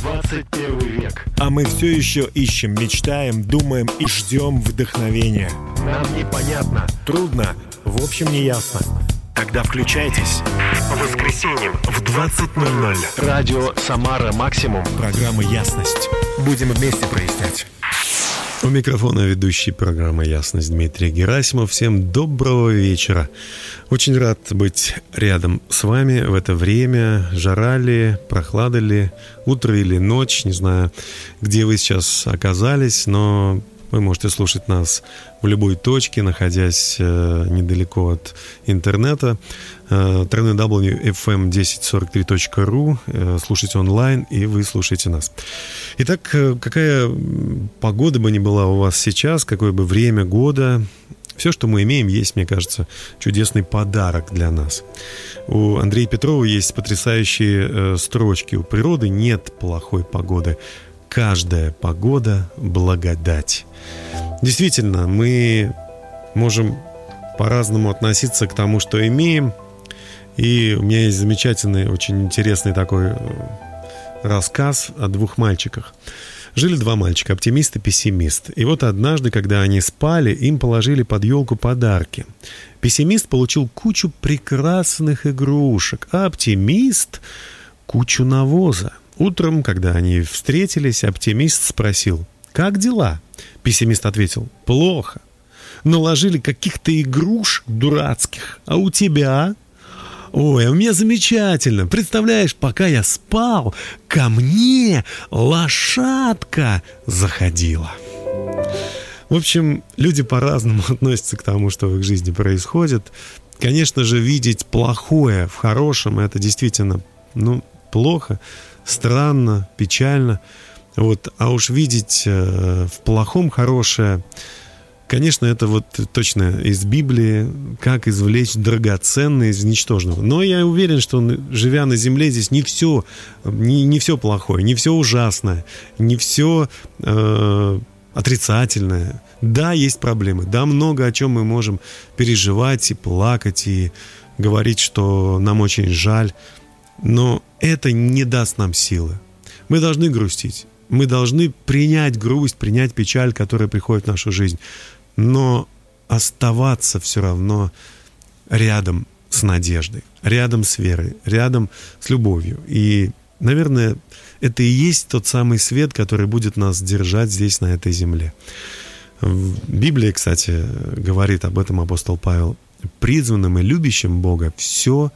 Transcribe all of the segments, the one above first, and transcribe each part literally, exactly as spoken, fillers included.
двадцать первый век. А мы все еще ищем, мечтаем, думаем и ждем вдохновения. Нам непонятно, трудно, в общем неясно. Тогда включайтесь. По воскресеньям в двадцать ноль-ноль. Радио «Самара Максимум». Программа «Ясность». Будем вместе прояснять. У микрофона ведущий программы «Ясность» Дмитрий Герасимов. Всем доброго вечера. Очень рад быть рядом с вами в это время. Жара ли, прохлада ли, утро или ночь. Не знаю, где вы сейчас оказались, но вы можете слушать нас в любой точке, находясь э, недалеко от интернета. Э, дабл ю дабл ю дабл ю точка эф эм тысяча сорок три точка ру. Э, слушайте онлайн, и вы слушаете нас. Итак, какая погода бы ни была у вас сейчас, какое бы время года, все, что мы имеем, есть, мне кажется, чудесный подарок для нас. У Андрея Петрова есть потрясающие э, строчки. У природы нет плохой погоды. Каждая погода — благодать. Действительно, мы можем по-разному относиться к тому, что имеем. И у меня есть замечательный, очень интересный такой рассказ о двух мальчиках. Жили два мальчика, оптимист и пессимист. И вот однажды, когда они спали, им положили под елку подарки. Пессимист получил кучу прекрасных игрушек, а оптимист — кучу навоза. Утром, когда они встретились, оптимист спросил: «Как дела?» Пессимист ответил: «Плохо. Наложили каких-то игрушек дурацких. А у тебя?» «Ой, а у меня замечательно. Представляешь, пока я спал, ко мне лошадка заходила». В общем, люди по-разному относятся к тому, что в их жизни происходит. Конечно же, видеть плохое в хорошем — это действительно, ну, плохо, странно, печально. Вот, а уж видеть в плохом хорошее, конечно, это вот точно из Библии, как извлечь драгоценное из ничтожного. Но я уверен, что, живя на земле, здесь не все, не, не все плохое, не все ужасное, не все э, отрицательное. Да, есть проблемы, да, много о чем мы можем переживать и плакать, и говорить, что нам очень жаль. Но это не даст нам силы. Мы должны грустить. Мы должны принять грусть, принять печаль, которая приходит в нашу жизнь. Но оставаться все равно рядом с надеждой, рядом с верой, рядом с любовью. И, наверное, это и есть тот самый свет, который будет нас держать здесь, на этой земле. В Библии, кстати, говорит об этом апостол Павел: призванным и любящим Бога все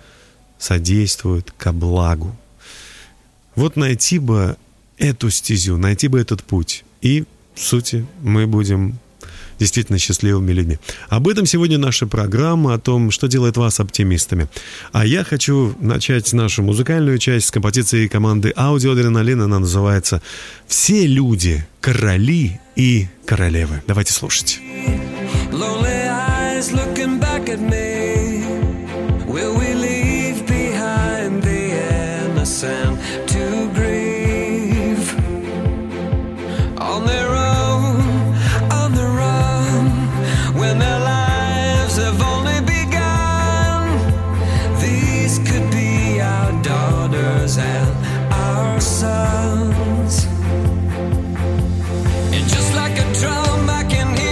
содействует ко благу. Вот найти бы эту стезю, найти бы этот путь. И, в сути, мы будем действительно счастливыми людьми. Об этом сегодня наша программа, о том, что делает вас оптимистами. А я хочу начать нашу музыкальную часть с композиции команды Audio Adrenalin. Она называется «Все люди – короли и королевы». Давайте слушать. To grieve on their own, on the run, when their lives have only begun. These could be our daughters and our sons. And just like a drum, I can hear.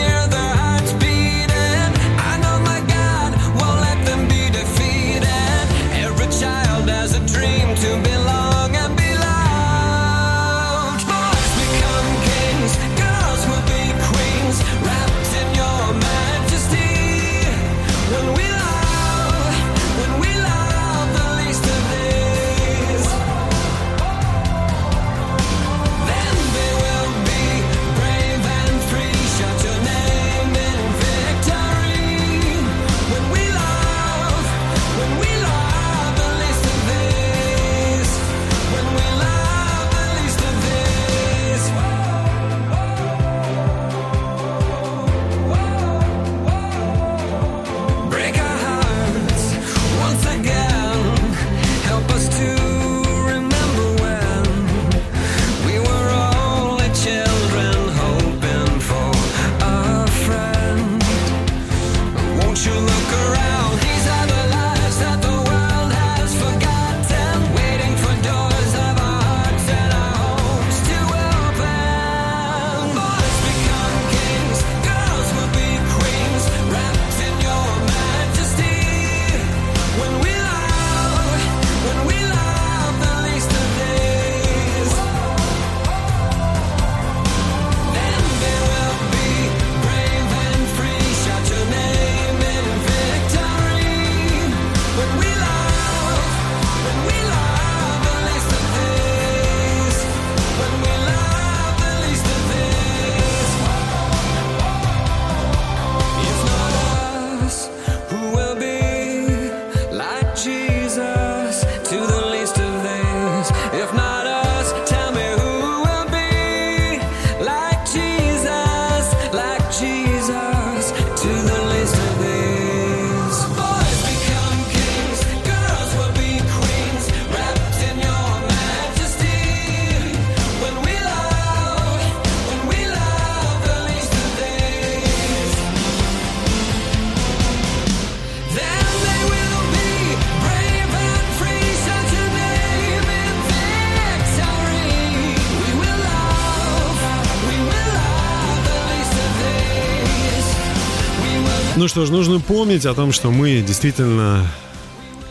Ну что ж, нужно помнить о том, что мы действительно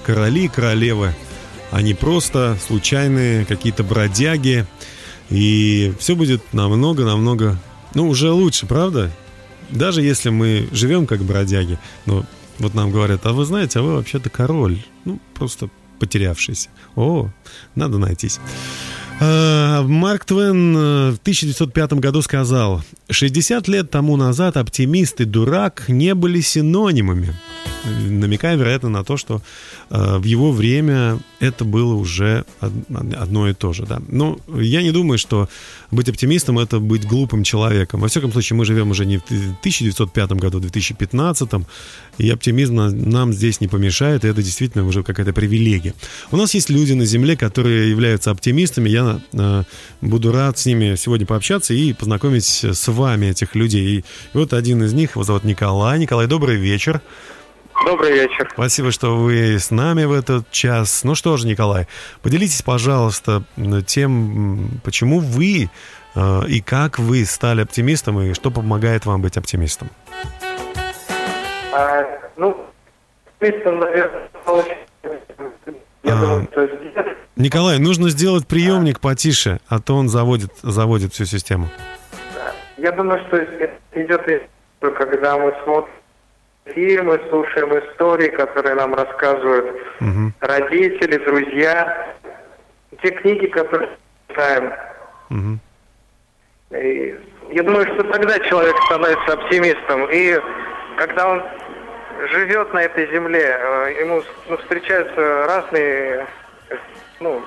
короли и королевы, а не просто случайные какие-то бродяги. И все будет намного-намного, ну, уже лучше, правда? Даже если мы живем как бродяги. Но вот нам говорят: а вы знаете, а вы вообще-то король. Ну, просто потерявшийся. О, надо найтись. Марк Твен в тысяча девятьсот пятом году сказал: шестьдесят лет тому назад оптимист и дурак не были синонимами. Намекая, вероятно, на то, что э, в его время это было уже одно и то же, да. Но я не думаю, что быть оптимистом — это быть глупым человеком. Во всяком случае, мы живем уже не в тысяча девятьсот пятом году, а в две тысячи пятнадцатом, и оптимизм нам здесь не помешает, и это действительно уже какая-то привилегия. У нас есть люди на земле, которые являются оптимистами. Я э, буду рад с ними сегодня пообщаться и познакомить с вами этих людей. И вот один из них, его зовут Николай. Николай, добрый вечер. Добрый вечер. Спасибо, что вы с нами в этот час. Ну что же, Николай, поделитесь, пожалуйста, тем, почему вы э, и как вы стали оптимистом, и что помогает вам быть оптимистом. А, ну, оптимистом, наверное, я а, думаю, что... Николай, нужно сделать приемник а. потише, а то он заводит, заводит всю систему. Я думаю, что идет, когда мы смотрим фильмы, слушаем истории, которые нам рассказывают uh-huh. родители, друзья, те книги, которые мы читаем. Uh-huh. И я думаю, что тогда человек становится оптимистом. И когда он живет на этой земле, ему, ну, встречаются разные, ну,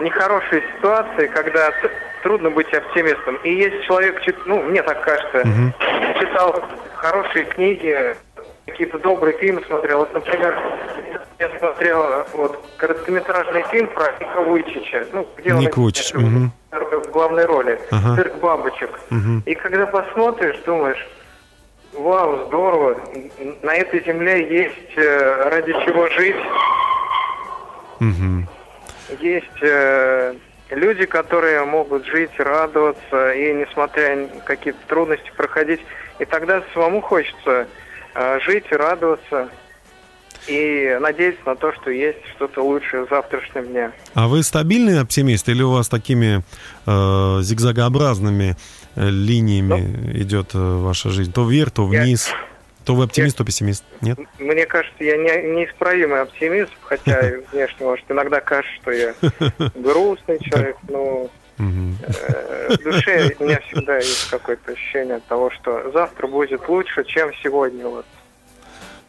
нехорошие ситуации, когда т- трудно быть оптимистом. И если человек, ну, мне так кажется, uh-huh. читал хорошие книги, какие-то добрые фильмы смотрел. Вот, например, я смотрел вот короткометражный фильм про Ника Вуйчича, ну, где он Вуйчич, угу. в главной роли, ага. «Цирк бабочек». Угу. И когда посмотришь, думаешь: вау, здорово, на этой земле есть э, ради чего жить. Угу. Есть э, люди, которые могут жить, радоваться и, несмотря на какие-то трудности, проходить. И тогда самому хочется э, жить, радоваться и надеяться на то, что есть что-то лучшее в завтрашнем дне. А вы стабильный оптимист или у вас такими э, зигзагообразными э, линиями ну, идет э, ваша жизнь? То вверх, то вниз, я, то вы оптимист, я, то пессимист? Нет? Мне кажется, я не, неисправимый оптимист, хотя внешне, может, иногда кажется, что я грустный человек, но... В душе у меня всегда есть какое-то ощущение того, что завтра будет лучше, чем сегодня. Вот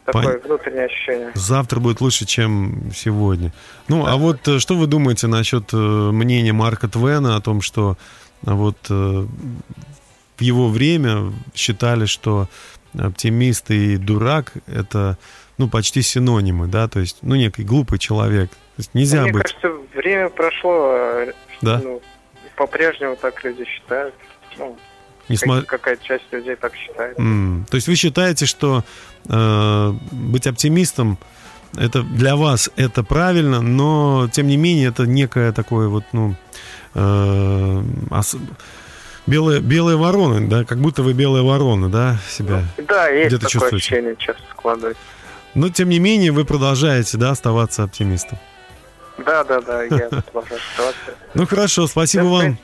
такое Пон... внутреннее ощущение. Завтра будет лучше, чем сегодня. Ну, да. А вот что вы думаете насчет мнения Марка Твена о том, что вот в его время считали, что оптимист и дурак — это, ну, почти синонимы, да, то есть, ну, некий глупый человек. То есть нельзя Мне быть... кажется, время прошло, да? Ну, по-прежнему так люди считают. Ну, Несма... какая-то часть людей так считает. Mm. То есть вы считаете, что э, быть оптимистом — это для вас это правильно, но тем не менее это некое такое вот, ну, э, ос... белые, белые вороны, да, как будто вы белые вороны, да, себя. Ну, да, есть где-то такое чувствуете. Ощущение часто складывается. Но тем не менее вы продолжаете, да, оставаться оптимистом. Да, да, да, я продолжаю ситуацию. Ну хорошо, спасибо вам.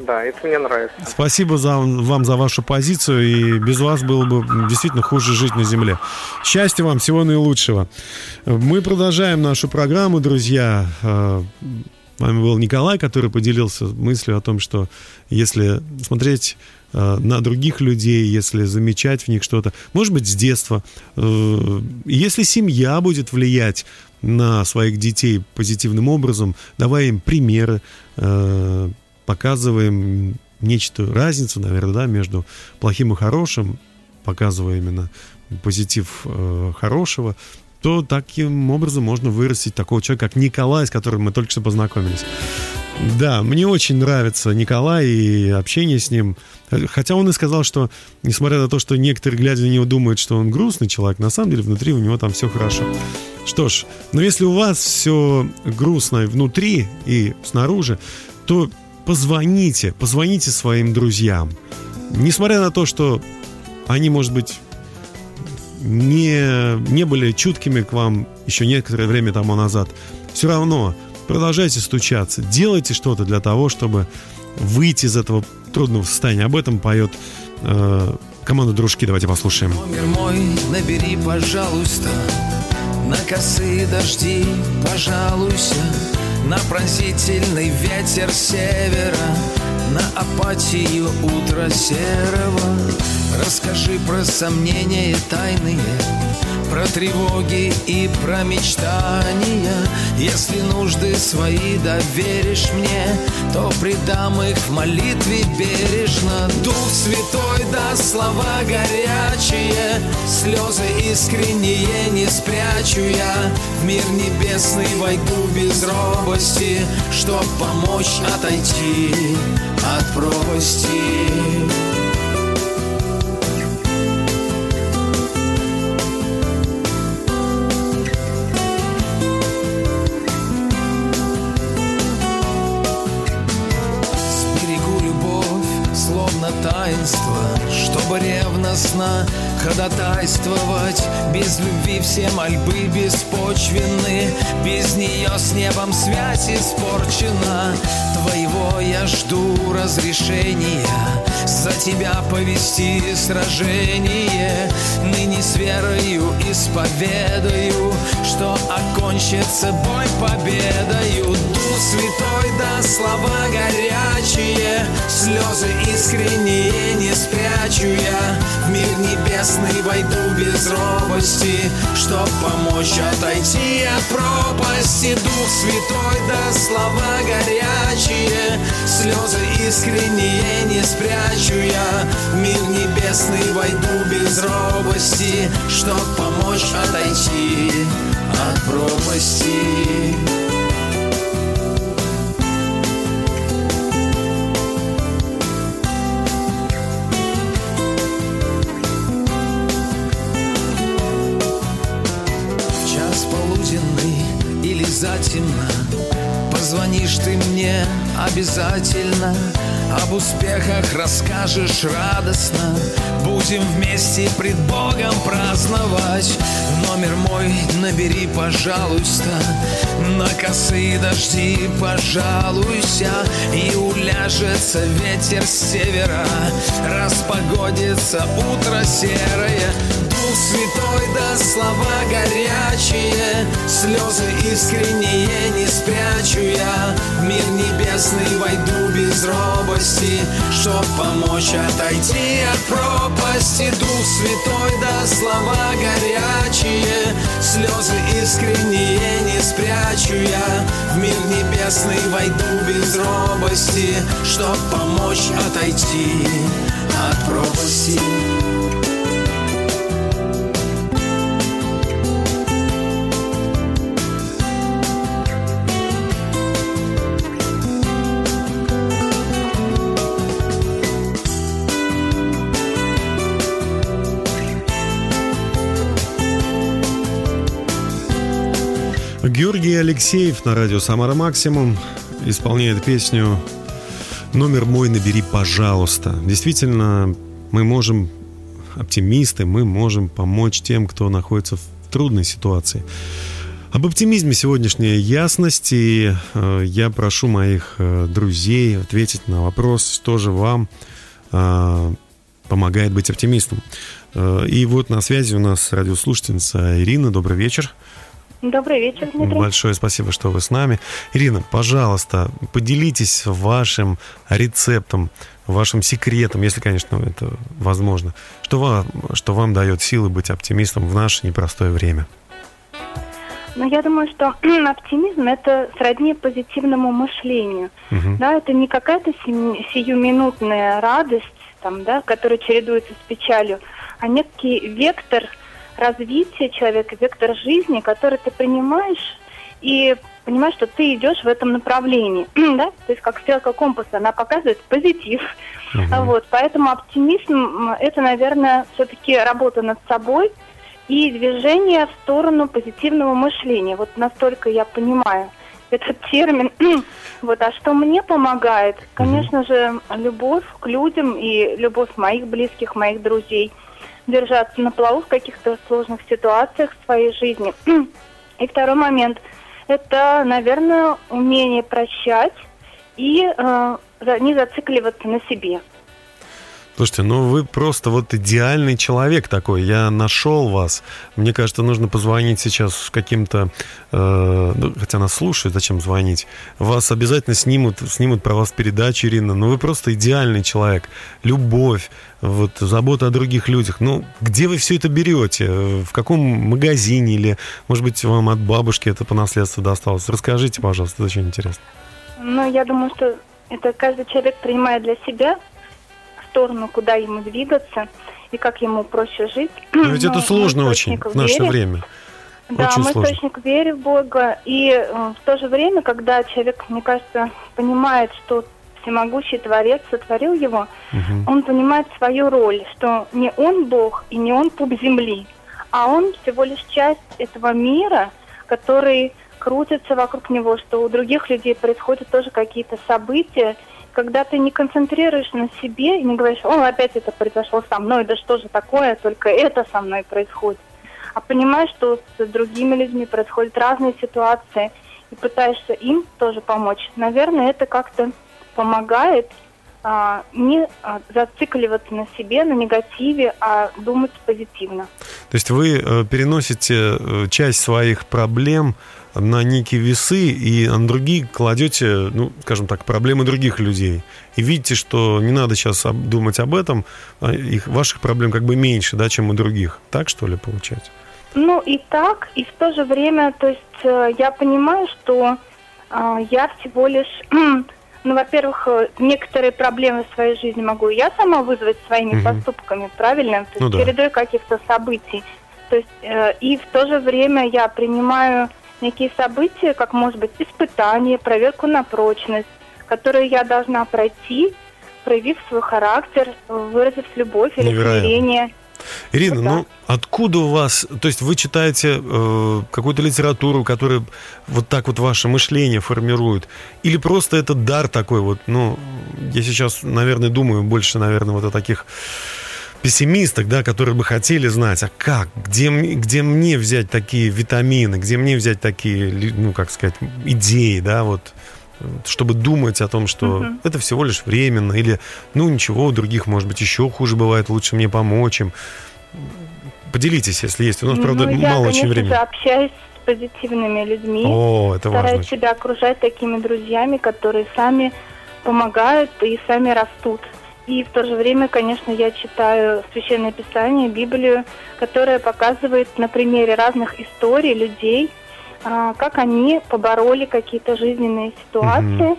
Да, это мне нравится. Спасибо вам за вашу позицию, и без вас было бы действительно хуже жить на земле. Счастья вам, всего наилучшего. Мы продолжаем нашу программу, друзья. С вами был Николай, который поделился мыслью о том, что если смотреть на других людей, если замечать в них что-то, может быть, с детства, если семья будет влиять на своих детей позитивным образом, давая им примеры, показываем нечто, разницу, наверное, да, между плохим и хорошим, показывая именно позитив хорошего, то таким образом можно вырастить такого человека, как Николай, с которым мы только что познакомились. Да, мне очень нравится Николай и общение с ним. Хотя он и сказал, что, несмотря на то, что некоторые, глядя на него, думают, что он грустный человек, на самом деле внутри у него там все хорошо. Что ж, но если у вас все грустно внутри и снаружи, то позвоните, позвоните своим друзьям. Несмотря на то, что они, может быть, не, не были чуткими к вам еще некоторое время тому назад, все равно продолжайте стучаться, делайте что-то для того, чтобы выйти из этого трудного состояния. Об этом поет э, команда «Дружки». Давайте послушаем. Номер мой набери, пожалуйста, на косые дожди, пожалуйся, на пронзительный ветер севера, на апатию утра серого. Расскажи про сомнения тайные, про тревоги и про мечтания. Если нужды свои доверишь мне, то предам их в молитве бережно. Дух святой, да слова горячие, слезы искренние не спрячу я. В мир небесный войду без робости, чтоб помочь отойти от пропасти. Чтобы ревностно ходатайствовать, без любви все мольбы беспочвенны, без нее с небом связь испорчена. Твоего я жду разрешения, за тебя повести сражение. Ныне с верою исповедаю, что окончится бой победою. Дух святой, да слова горячие, слезы искренние не спрячу я. В мир небесный войду без робости, чтоб помочь отойти от пропасти. Дух святой, да слова горячие, слезы искренние не спрячу я. В мир небесный войду без робости, чтоб помочь отойти от пропасти. Затемно позвонишь ты мне обязательно, об успехах расскажешь радостно, будем вместе пред Богом праздновать. Номер мой набери, пожалуйста, на косые дожди, пожалуйся, и уляжется ветер с севера, распогодится утро серое. Дух святой, да слова горячие, слезы искренние не спрячу я. В мир небесный войду без робости, чтоб помочь отойти от пропасти. Дух святой, да слова горячие, слезы искренние не спрячу я. В мир небесный войду без робости, чтоб помочь отойти от пропасти. Георгий Алексеев на радио «Самара Максимум» исполняет песню «Номер мой набери, пожалуйста». Действительно, мы можем, оптимисты, мы можем помочь тем, кто находится в трудной ситуации. Об оптимизме сегодняшней ясности я прошу моих друзей ответить на вопрос, что же вам помогает быть оптимистом. И вот на связи у нас радиослушательница Ирина. Добрый вечер. Добрый вечер, Дмитрий. Большое спасибо, что вы с нами. Ирина, пожалуйста, поделитесь вашим рецептом, вашим секретом, если, конечно, это возможно. Что вам, что вам дает силы быть оптимистом в наше непростое время? Ну, я думаю, что оптимизм – это сродни позитивному мышлению. Угу. Да, это не какая-то сиюминутная радость, там, да, которая чередуется с печалью, а некий вектор развитие человека, вектор жизни, который ты принимаешь и понимаешь, что ты идешь в этом направлении, да, то есть как стрелка компаса, она показывает позитив, uh-huh. вот, поэтому оптимизм – это, наверное, все-таки работа над собой и движение в сторону позитивного мышления, вот настолько я понимаю этот термин, вот, а что мне помогает, конечно же, любовь к людям и любовь моих близких, моих друзей. держаться на плаву в каких-то сложных ситуациях в своей жизни. И второй момент – это, наверное, умение прощать и э, не зацикливаться на себе. Слушайте, ну вы просто вот идеальный человек такой. Я нашел вас. Мне кажется, нужно позвонить сейчас каким-то... Э, ну, хотя нас слушают, зачем звонить? Вас обязательно снимут, снимут про вас передачу, Ирина. Ну вы просто идеальный человек. Любовь, вот, забота о других людях. Ну где вы все это берете? В каком магазине? Или, может быть, вам от бабушки это по наследству досталось? Расскажите, пожалуйста, это очень интересно. Ну, я думаю, что это каждый человек принимает для себя сторону, куда ему двигаться и как ему проще жить. Но ведь это сложно очень в наше время. Да, мы источник веры в Бога. И в то же время, когда человек, мне кажется, понимает, что всемогущий Творец сотворил его, угу. он понимает свою роль, что не он Бог и не он пуп земли, а он всего лишь часть этого мира, который крутится вокруг него, что у других людей происходят тоже какие-то события, когда ты не концентрируешь на себе и не говоришь, о, опять это произошло со мной, да что же такое, только это со мной происходит. А понимаешь, что с другими людьми происходят разные ситуации, и пытаешься им тоже помочь. Наверное, это как-то помогает а, не зацикливаться на себе, на негативе, а думать позитивно. То есть вы переносите часть своих проблем на некие весы, и на другие кладете, ну, скажем так, проблемы других людей. И видите, что не надо сейчас думать об этом, их, ваших проблем как бы меньше, да, чем у других. Так, что ли, получается? Ну, и так, и в то же время, то есть я понимаю, что э, я всего лишь, ну, во-первых, некоторые проблемы в своей жизни могу я сама вызвать своими угу. поступками, правильно? То есть ну, да. Передой каких-то событий. То есть, э, и в то же время я принимаю некие события, как, может быть, испытания, проверку на прочность, которые я должна пройти, проявив свой характер, выразив любовь или смирение. Ирина, вот, да. ну откуда у вас... То есть вы читаете э, какую-то литературу, которая вот так вот ваше мышление формирует? Или просто это дар такой вот? Ну, я сейчас, наверное, думаю больше, наверное, вот о таких... пессимисток, да, которые бы хотели знать, а как, где, где мне взять такие витамины, где мне взять такие, ну, как сказать, идеи, да, вот, чтобы думать о том, что uh-huh. это всего лишь временно, или, ну, ничего, у других, может быть, еще хуже бывает, лучше мне помочь им. Поделитесь, если есть. У нас, ну, правда, я, мало конечно, очень времени. Я, конечно, общаюсь с позитивными людьми. О, это важно. Стараюсь себя окружать такими друзьями, которые сами помогают и сами растут. И в то же время, конечно, я читаю Священное Писание, Библию, которая показывает на примере разных историй людей, как они побороли какие-то жизненные ситуации угу.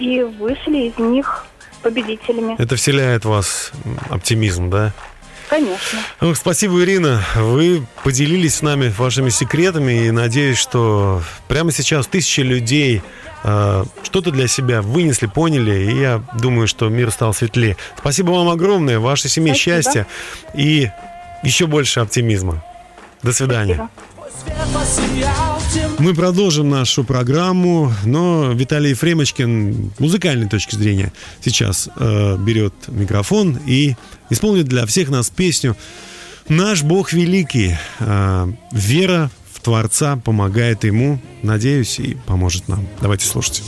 и вышли из них победителями. Это вселяет в вас оптимизм, да? Конечно. Спасибо, Ирина. Вы поделились с нами вашими секретами, и надеюсь, что прямо сейчас тысячи людей э, что-то для себя вынесли, поняли, и я думаю, что мир стал светлее. Спасибо вам огромное, вашей семье Спасибо. Счастья и еще больше оптимизма. До свидания. Спасибо. Мы продолжим нашу программу, но Виталий Фремочкин с музыкальной точки зрения сейчас э, берет микрофон и исполнит для всех нас песню «Наш Бог великий». Э, вера в Творца помогает ему, надеюсь, и поможет нам. Давайте слушать.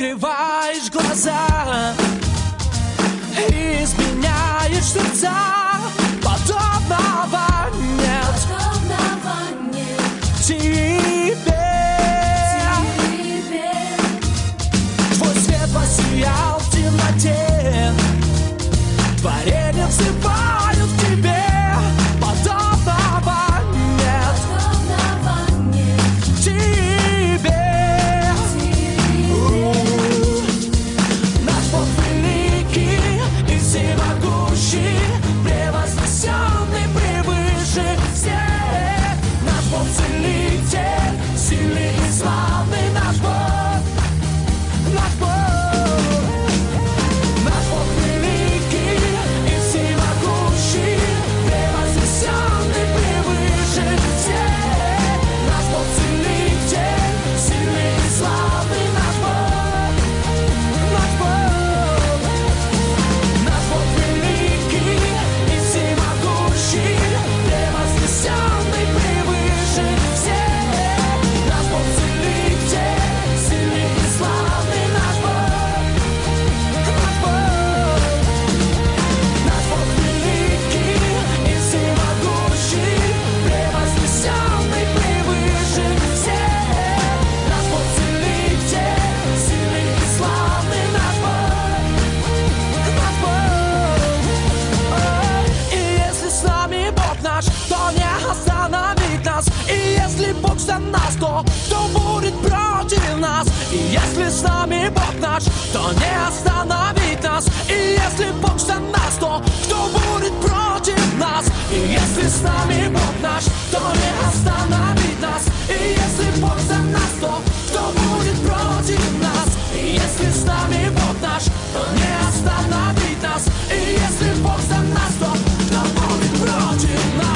Открываешь глаза, нас, то кто будет против нас? И если с нами Бог наш, то не остановит нас. И если Бог за нас, то кто будет против нас? И если с нами Бог наш, то не остановит нас. И если Бог за нас, то кто будет против нас? И если с нами Бог наш, то не остановит нас. И если Бог за нас, то кто будет против нас?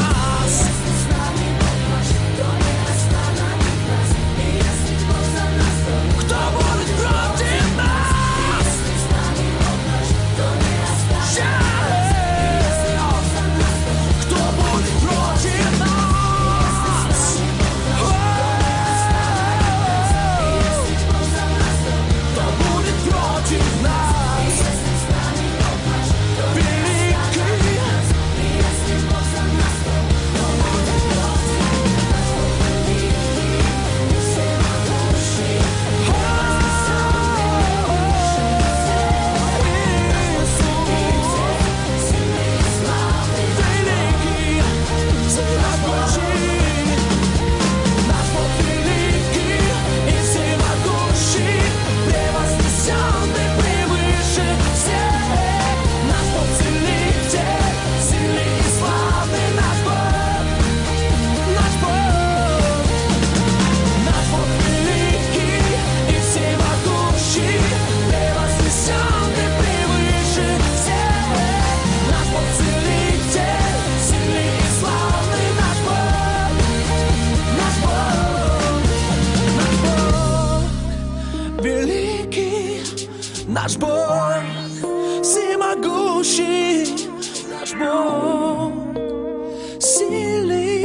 Наш Бог всемогущий, наш Бог сильный,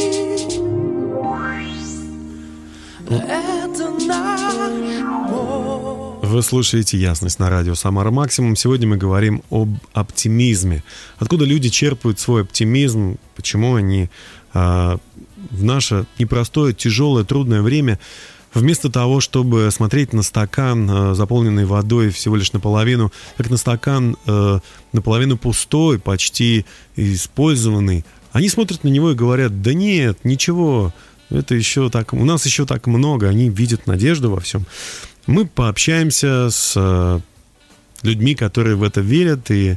это наш Бог. Вы слушаете «Ясность» на радио «Самара Максимум». Сегодня мы говорим об оптимизме. Откуда люди черпают свой оптимизм, почему они э, в наше непростое, тяжелое, трудное время... Вместо того, чтобы смотреть на стакан, заполненный водой всего лишь наполовину, как на стакан наполовину пустой, почти использованный, они смотрят на него и говорят: да нет, ничего, это еще так, у нас еще так много, они видят надежду во всем. Мы пообщаемся с людьми, которые в это верят и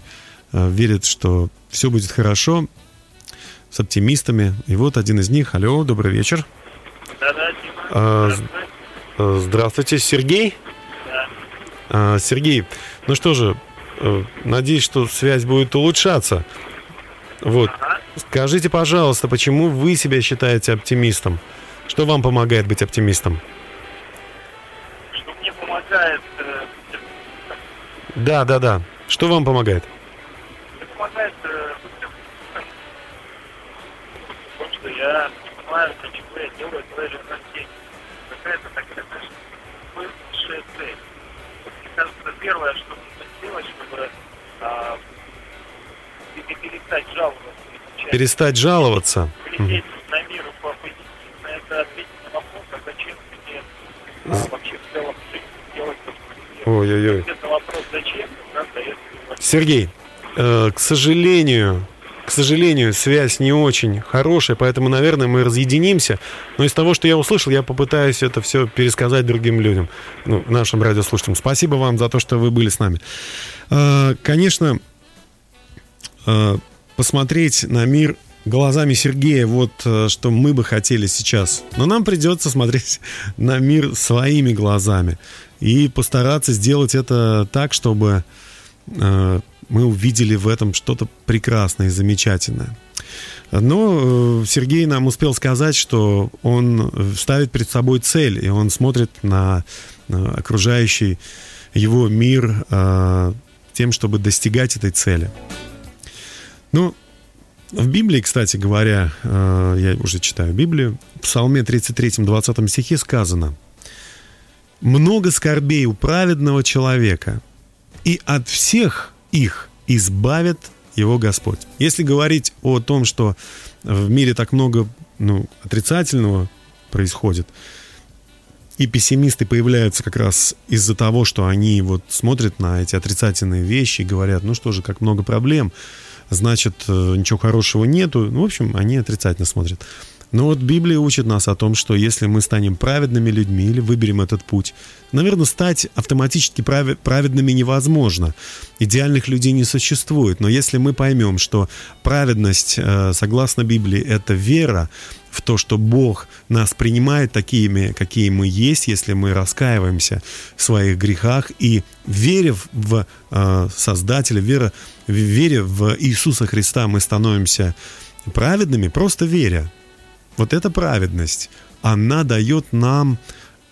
верят, что все будет хорошо, с оптимистами. И вот один из них. Алло, добрый вечер. Да-да, здравствуйте, Сергей? Да. Сергей, ну что же, надеюсь, что связь будет улучшаться. Вот. Ага. Скажите, пожалуйста, почему вы себя считаете оптимистом? Что вам помогает быть оптимистом? Что мне помогает? Да, да, да. Что вам помогает? Мне помогает, что я понимаю, что я делаю свою жизнь. Какая-то такая, знаешь, высшая цель. Мне кажется, первое, что нужно сделать, чтобы а, перестать жаловаться. Перестать жаловаться? Глядеть mm-hmm. на мир по позитиву. На это ответить на вопрос, а зачем мне а, вообще в целом делать то, что мне делать. Ой-ой-ой. Это вопрос, зачем, правда, если... Сергей, э, к сожалению... К сожалению, связь не очень хорошая, поэтому, наверное, мы разъединимся. Но из того, что я услышал, я попытаюсь это все пересказать другим людям, ну, нашим радиослушателям. Спасибо вам за то, что вы были с нами. Конечно, посмотреть на мир глазами Сергея, вот что мы бы хотели сейчас. Но нам придется смотреть на мир своими глазами и постараться сделать это так, чтобы... мы увидели в этом что-то прекрасное и замечательное. Но Сергей нам успел сказать, что он ставит перед собой цель, и он смотрит на окружающий его мир тем, чтобы достигать этой цели. Ну, в Библии, кстати говоря, я уже читаю Библию, в Псалме тридцать третьем, двадцатом стихе сказано: «Много скорбей у праведного человека, и от всех их избавит его Господь». Если говорить о том, что в мире так много, ну, отрицательного происходит, и пессимисты появляются как раз из-за того, что они вот смотрят на эти отрицательные вещи и говорят: ну что же, как много проблем, значит, ничего хорошего нету. Ну, в общем, они отрицательно смотрят. Но вот Библия учит нас о том, что если мы станем праведными людьми или выберем этот путь, наверное, стать автоматически праведными невозможно. Идеальных людей не существует. Но если мы поймем, что праведность, согласно Библии, это вера в то, что Бог нас принимает такими, какие мы есть, если мы раскаиваемся в своих грехах и, верив в Создателя, вера, веря в Иисуса Христа, мы становимся праведными, просто веря. Вот эта праведность, она дает нам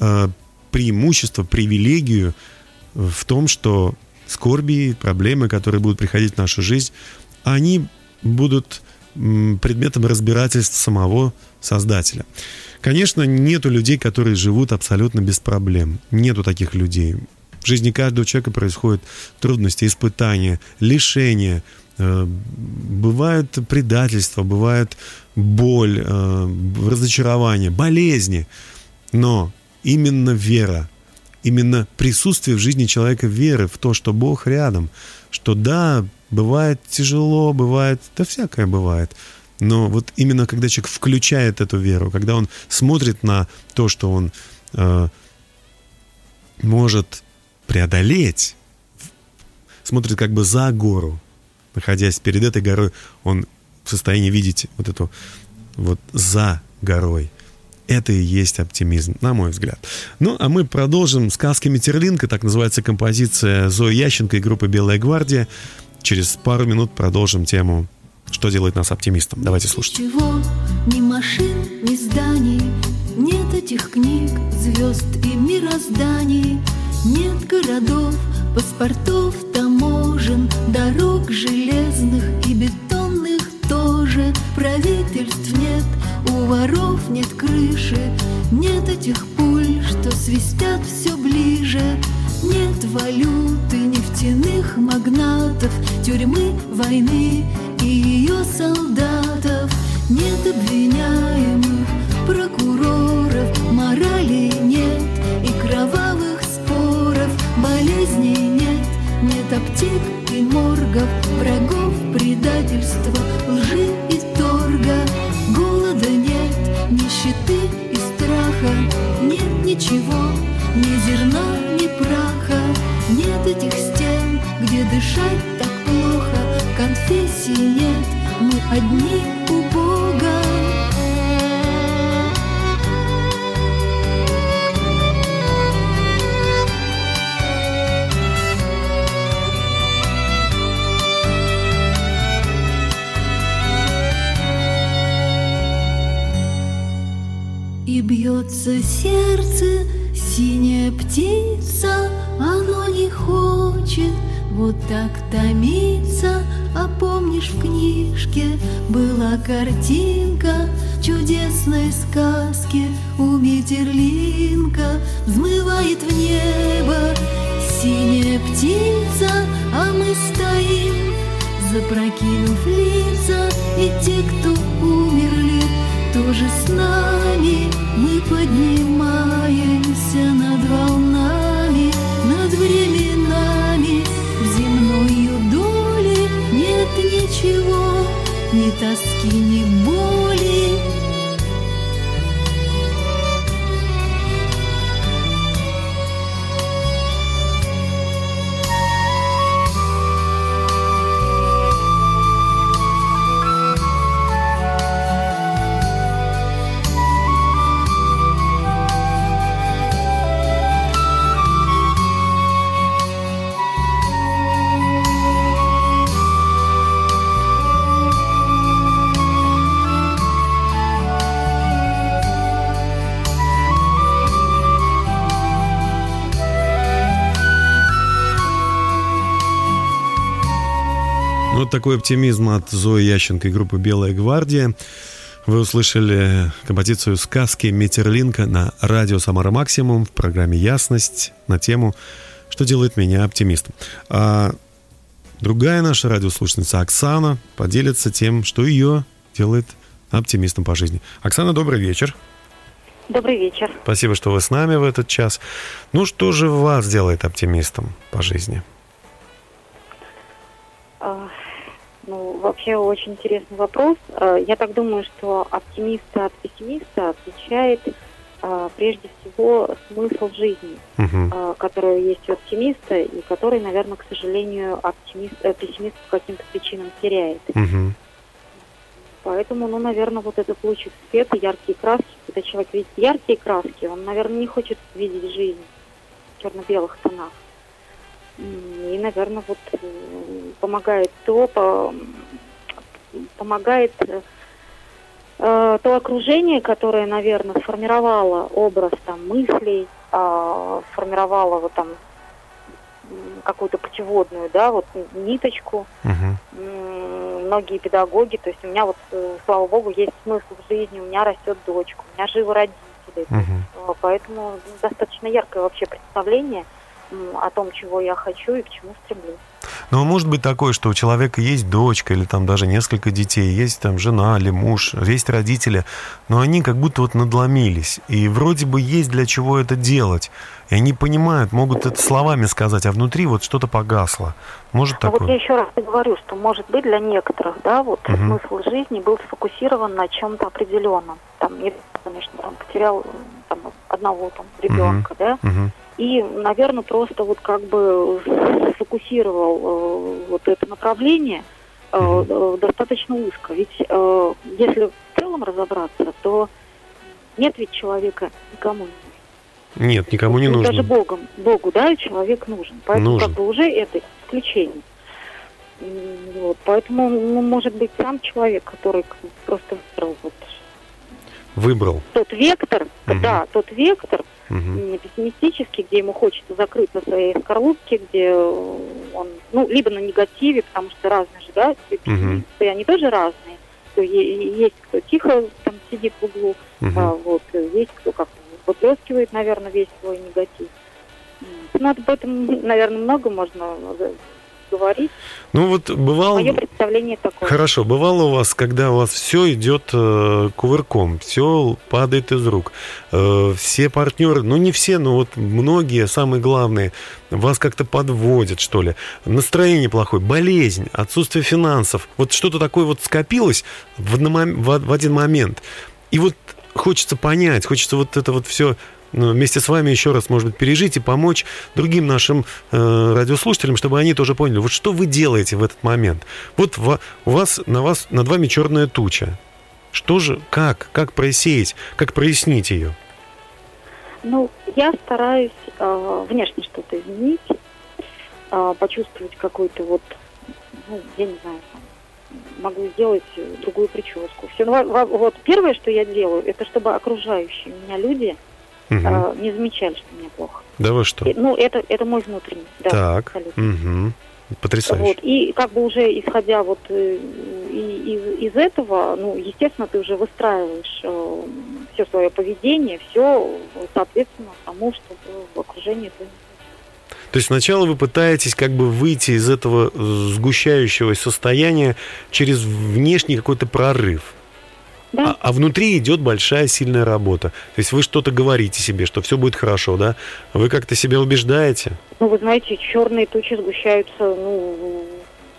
э, преимущество, привилегию в том, что скорби, проблемы, которые будут приходить в нашу жизнь, они будут м, предметом разбирательств самого Создателя. Конечно, нету людей, которые живут абсолютно без проблем. Нету таких людей. В жизни каждого человека происходят трудности, испытания, лишения. Бывают предательства, бывает боль, разочарование, болезни. Но именно вера, именно присутствие в жизни человека веры в то, что Бог рядом, что да, бывает тяжело, бывает, да всякое бывает. Но вот именно когда человек включает эту веру, когда он смотрит на то, что он э, может преодолеть, смотрит как бы за гору, находясь перед этой горой, он в состоянии видеть вот эту вот за горой. Это и есть оптимизм, на мой взгляд. Ну, а мы продолжим сказки Метерлинка, так называется композиция Зои Ященко и группы «Белая гвардия». Через пару минут продолжим тему «Что делает нас оптимистом». Давайте слушать. Ничего, ни машин, ни зданий, нет этих книг, звезд и мирозданий, нет городов, паспортов, таможен, дорог железных и бетонных тоже. Правительств нет, у воров нет крыши, нет этих пуль, что свистят все ближе. Нет валюты, нефтяных магнатов, тюрьмы, войны и ее солдатов. Нет обвиняемых, прокуроров, морали нет и кровавых споров, болезней нет. Нет аптек и моргов, врагов, предательства, лжи и торга. Голода нет, нищеты и страха. Нет ничего, ни зерна, ни праха. Нет этих стен, где дышать так плохо. Конфессий нет, мы одни у Бога. И бьется сердце, синяя птица, оно не хочет вот так томиться. А помнишь, в книжке была картинка чудесной сказки у Метерлинка? Взмывает в небо синяя птица, а мы стоим, запрокинув лица, и те, кто умерли, тоже с нами. Мы поднимаемся над волнами, над временами. В земной доле нет ничего, ни тоски, ни боли. Вот такой оптимизм от Зои Ященко и группы «Белая гвардия». Вы услышали композицию «Сказки Метерлинка» на радио «Самара Максимум» в программе «Ясность» на тему «Что делает меня оптимистом». А другая наша радиослушательница Оксана поделится тем, что ее делает оптимистом по жизни. Оксана, добрый вечер. Добрый вечер. Спасибо, что вы с нами в этот час. Ну, что же вас делает оптимистом по жизни? Ну, вообще очень интересный вопрос. Я так думаю, что оптимиста от пессимиста отличает прежде всего смысл жизни, uh-huh. который есть у оптимиста и который, наверное, к сожалению, оптимист, пессимист по каким-то причинам теряет. Uh-huh. Поэтому, ну, наверное, вот этот лучик света, яркие краски, когда человек видит яркие краски, он, наверное, не хочет видеть жизнь в черно-белых тонах. И, наверное, вот помогает то, по, помогает э, то окружение, которое, наверное, сформировало образ там мыслей, э, сформировало вот там какую-то путеводную, да, вот ниточку. Угу. Многие педагоги, то есть у меня вот, слава богу, есть смысл в жизни, у меня растет дочка, у меня живы родители. Угу. Поэтому достаточно яркое вообще представление о том, чего я хочу и к чему стремлюсь. Но может быть такое, что у человека есть дочка или там даже несколько детей, есть там жена или муж, есть родители, но они как будто вот надломились, и вроде бы есть для чего это делать, и они понимают, могут это словами сказать, а внутри вот что-то погасло. Может такое? Вот я еще раз говорю, что может быть для некоторых, да, вот угу. смысл жизни был сфокусирован на чем-то определенном, там, не, конечно, там потерял там, одного там ребенка, угу. да. Угу. И, наверное, просто вот как бы сфокусировал э, вот это направление э, э, достаточно узко. Ведь э, если в целом разобраться, то нет ведь человека никому не нужен. Нет, никому не даже нужен. Даже Богом, Богу, да, человек нужен. Поэтому нужен. Как бы уже это исключение. Вот, поэтому, ну, может быть, сам человек, который просто выбрал вот выбрал. Тот вектор, угу. да, тот вектор угу. пессимистический, где ему хочется закрыться в своей скорлупке, где он, ну, либо на негативе, потому что разные же, да, пессимисты, угу. они тоже разные. То есть кто тихо там сидит в углу, угу. а вот есть кто как выплескивает, наверное, весь свой негатив. Ну, об этом, наверное, много можно говорить. Ну вот бывало... Мое представление такое. Хорошо, бывало у вас, когда у вас все идет э, кувырком, все падает из рук, э, все партнеры, ну не все, но вот многие, самые главные, вас как-то подводят, что ли, настроение плохое, болезнь, отсутствие финансов, вот что-то такое вот скопилось в, одном, в, в один момент. И вот хочется понять, хочется вот это вот все... вместе с вами еще раз, может быть, пережить и помочь другим нашим э, радиослушателям, чтобы они тоже поняли, вот что вы делаете в этот момент. Вот во, у вас, на вас над вами черная туча. Что же, как, как просеять, как прояснить ее? Ну, я стараюсь э, внешне что-то изменить, э, почувствовать какой-то вот, ну, я не знаю, могу сделать другую прическу. Все, ну, вот первое, что я делаю, это чтобы окружающие меня люди угу. не замечали, что мне плохо. Да вы что? И, ну, это, это мой внутренний. Да, так, угу. Потрясающе. Вот. И как бы уже исходя вот и, и, из этого, ну, естественно, ты уже выстраиваешь э, все свое поведение, все, соответственно, тому, что в окружении ты... То есть сначала вы пытаетесь как бы выйти из этого сгущающегося состояния через внешний какой-то прорыв. Да. А, а внутри идет большая, сильная работа. То есть вы что-то говорите себе, что все будет хорошо, да? Вы как-то себя убеждаете? Ну, вы знаете, черные тучи сгущаются, ну,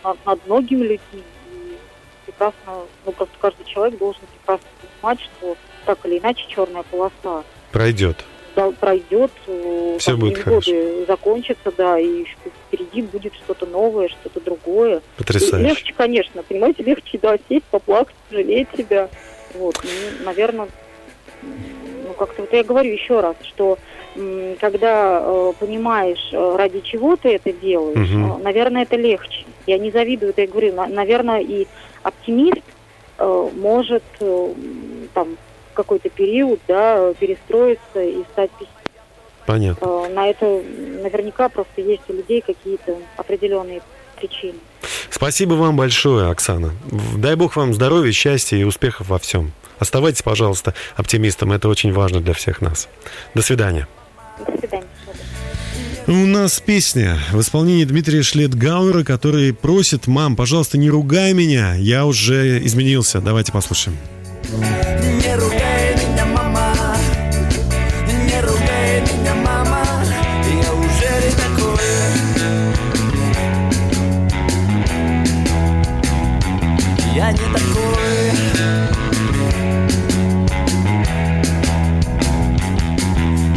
над, над многими людьми. И прекрасно, ну, просто каждый человек должен прекрасно понимать, что так или иначе черная полоса пройдет. Да, пройдет. Все будет хорошо. Годы закончатся, да, и впереди будет что-то новое, что-то другое. Потрясающе. И легче, конечно, понимаете, легче, да, сесть, поплакать, жалеть себя. Вот, ну, наверное, ну, как-то вот я говорю еще раз, что м, когда э, понимаешь, ради чего ты это делаешь, угу. наверное, это легче. Я не завидую, я говорю, на, наверное, и оптимист э, может э, там в какой-то период, да, перестроиться и стать пессимистом. Понятно. Э, на это наверняка просто есть у людей какие-то определенные причины. Спасибо вам большое, Оксана. Дай бог вам здоровья, счастья и успехов во всем. Оставайтесь, пожалуйста, оптимистом. Это очень важно для всех нас. До свидания. До свидания. У нас песня в исполнении Дмитрия Шлетгауэра, который просит: «Мам, пожалуйста, не ругай меня, я уже изменился». Давайте послушаем. Не ругай меня, мама. Не ругай меня, мама. Я уже не такой. я не такой.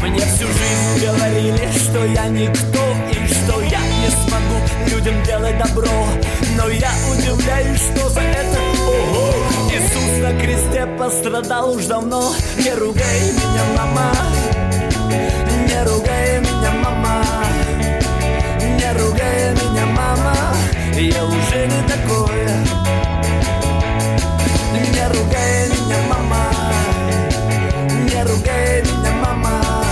Мне всю жизнь говорили, что я никто и что я не смогу людям делать добро. Но я удивляюсь, что за это, ого, Иисус на кресте пострадал уж давно. Не ругай меня, мама, не ругай меня, мама, не ругай меня, мама, я уже не такой. Не ругай меня, мама, не ругай меня, мама,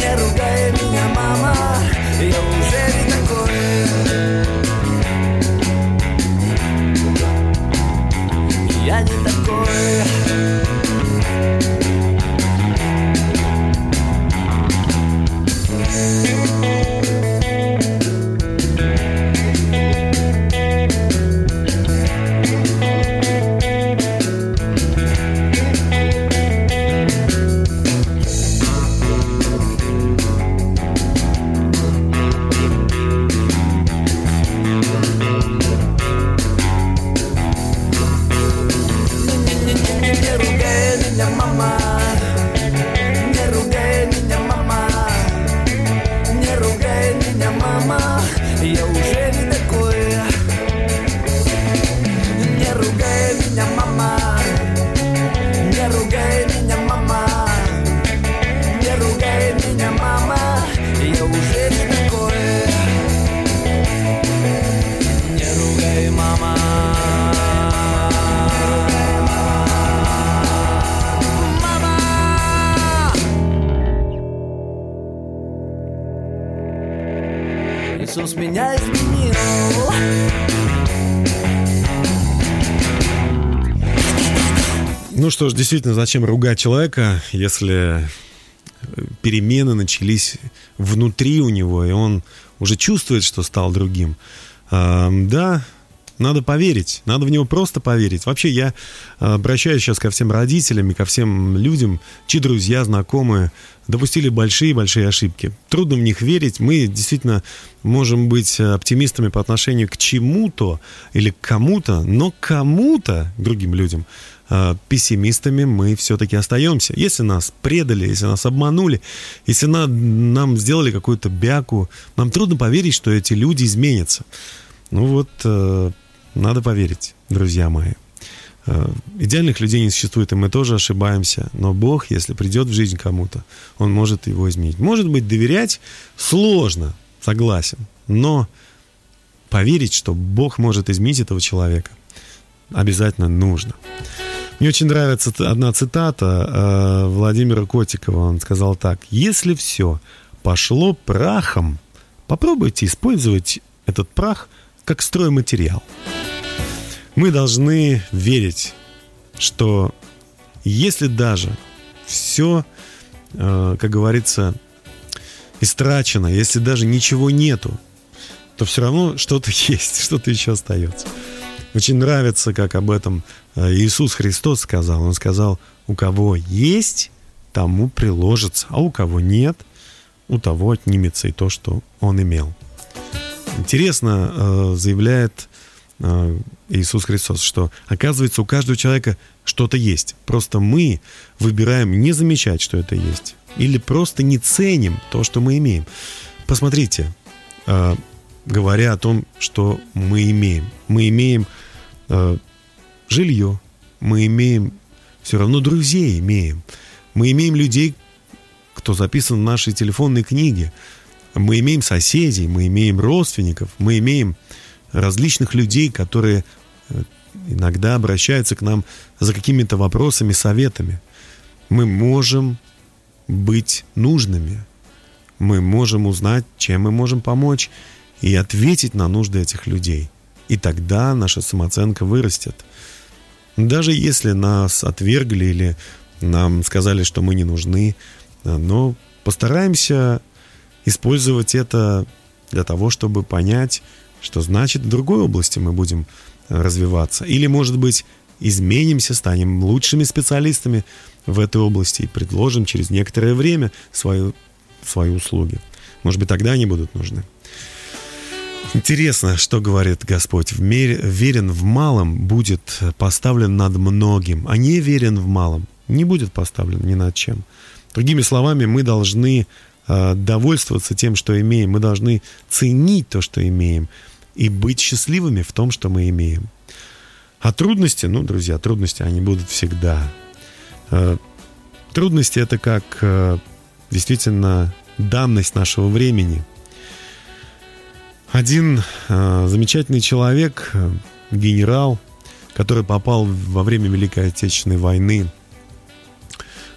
не ругай меня, мама, я уже не такой. Я не такой. Ну что ж, действительно, зачем ругать человека, если перемены начались внутри у него, и он уже чувствует, что стал другим. А, да, надо поверить, надо в него просто поверить. Вообще, я обращаюсь сейчас ко всем родителям и ко всем людям, чьи друзья, знакомые допустили большие-большие ошибки. Трудно в них верить. Мы действительно можем быть оптимистами по отношению к чему-то или к кому-то, но кому-то, другим людям, пессимистами мы все-таки остаемся. Если нас предали, если нас обманули, если на, нам сделали какую-то бяку, нам трудно поверить, что эти люди изменятся. Ну вот, э, надо поверить, друзья мои. Э, идеальных людей не существует, и мы тоже ошибаемся. Но Бог, если придет в жизнь кому-то, Он может его изменить. Может быть, доверять сложно, согласен, но поверить, что Бог может изменить этого человека, обязательно нужно. Мне очень нравится одна цитата Владимира Котикова. Он сказал так: «Если все пошло прахом, попробуйте использовать этот прах как стройматериал». Мы должны верить, что если даже все, как говорится, истрачено, если даже ничего нету, то все равно что-то есть, что-то еще остается. Очень нравится, как об этом Иисус Христос сказал. Он сказал: у кого есть, тому приложится, а у кого нет, у того отнимется и то, что он имел. Интересно, заявляет Иисус Христос, что, оказывается, у каждого человека что-то есть. Просто мы выбираем не замечать, что это есть, или просто не ценим то, что мы имеем. Посмотрите, говоря о том, что мы имеем. Мы имеем э, жилье, мы имеем, все равно друзей имеем. Мы имеем людей, кто записан в нашей телефонной книге. Мы имеем соседей, мы имеем родственников, мы имеем различных людей, которые иногда обращаются к нам за какими-то вопросами, советами. Мы можем быть нужными. Мы можем узнать, чем мы можем помочь, и ответить на нужды этих людей. И тогда наша самооценка вырастет. Даже если нас отвергли или нам сказали, что мы не нужны, но постараемся использовать это для того, чтобы понять, что значит в другой области мы будем развиваться. Или, может быть, изменимся, станем лучшими специалистами в этой области и предложим через некоторое время свою, свои услуги. Может быть, тогда они будут нужны. Интересно, что говорит Господь. Верен в малом будет поставлен над многим, а неверен в малом не будет поставлен ни над чем. Другими словами, мы должны э, довольствоваться тем, что имеем. Мы должны ценить то, что имеем, и быть счастливыми в том, что мы имеем. А трудности, ну, друзья, трудности, они будут всегда. Э, трудности — это как э, действительно данность нашего времени. Один э, замечательный человек, э, генерал, который попал во время Великой Отечественной войны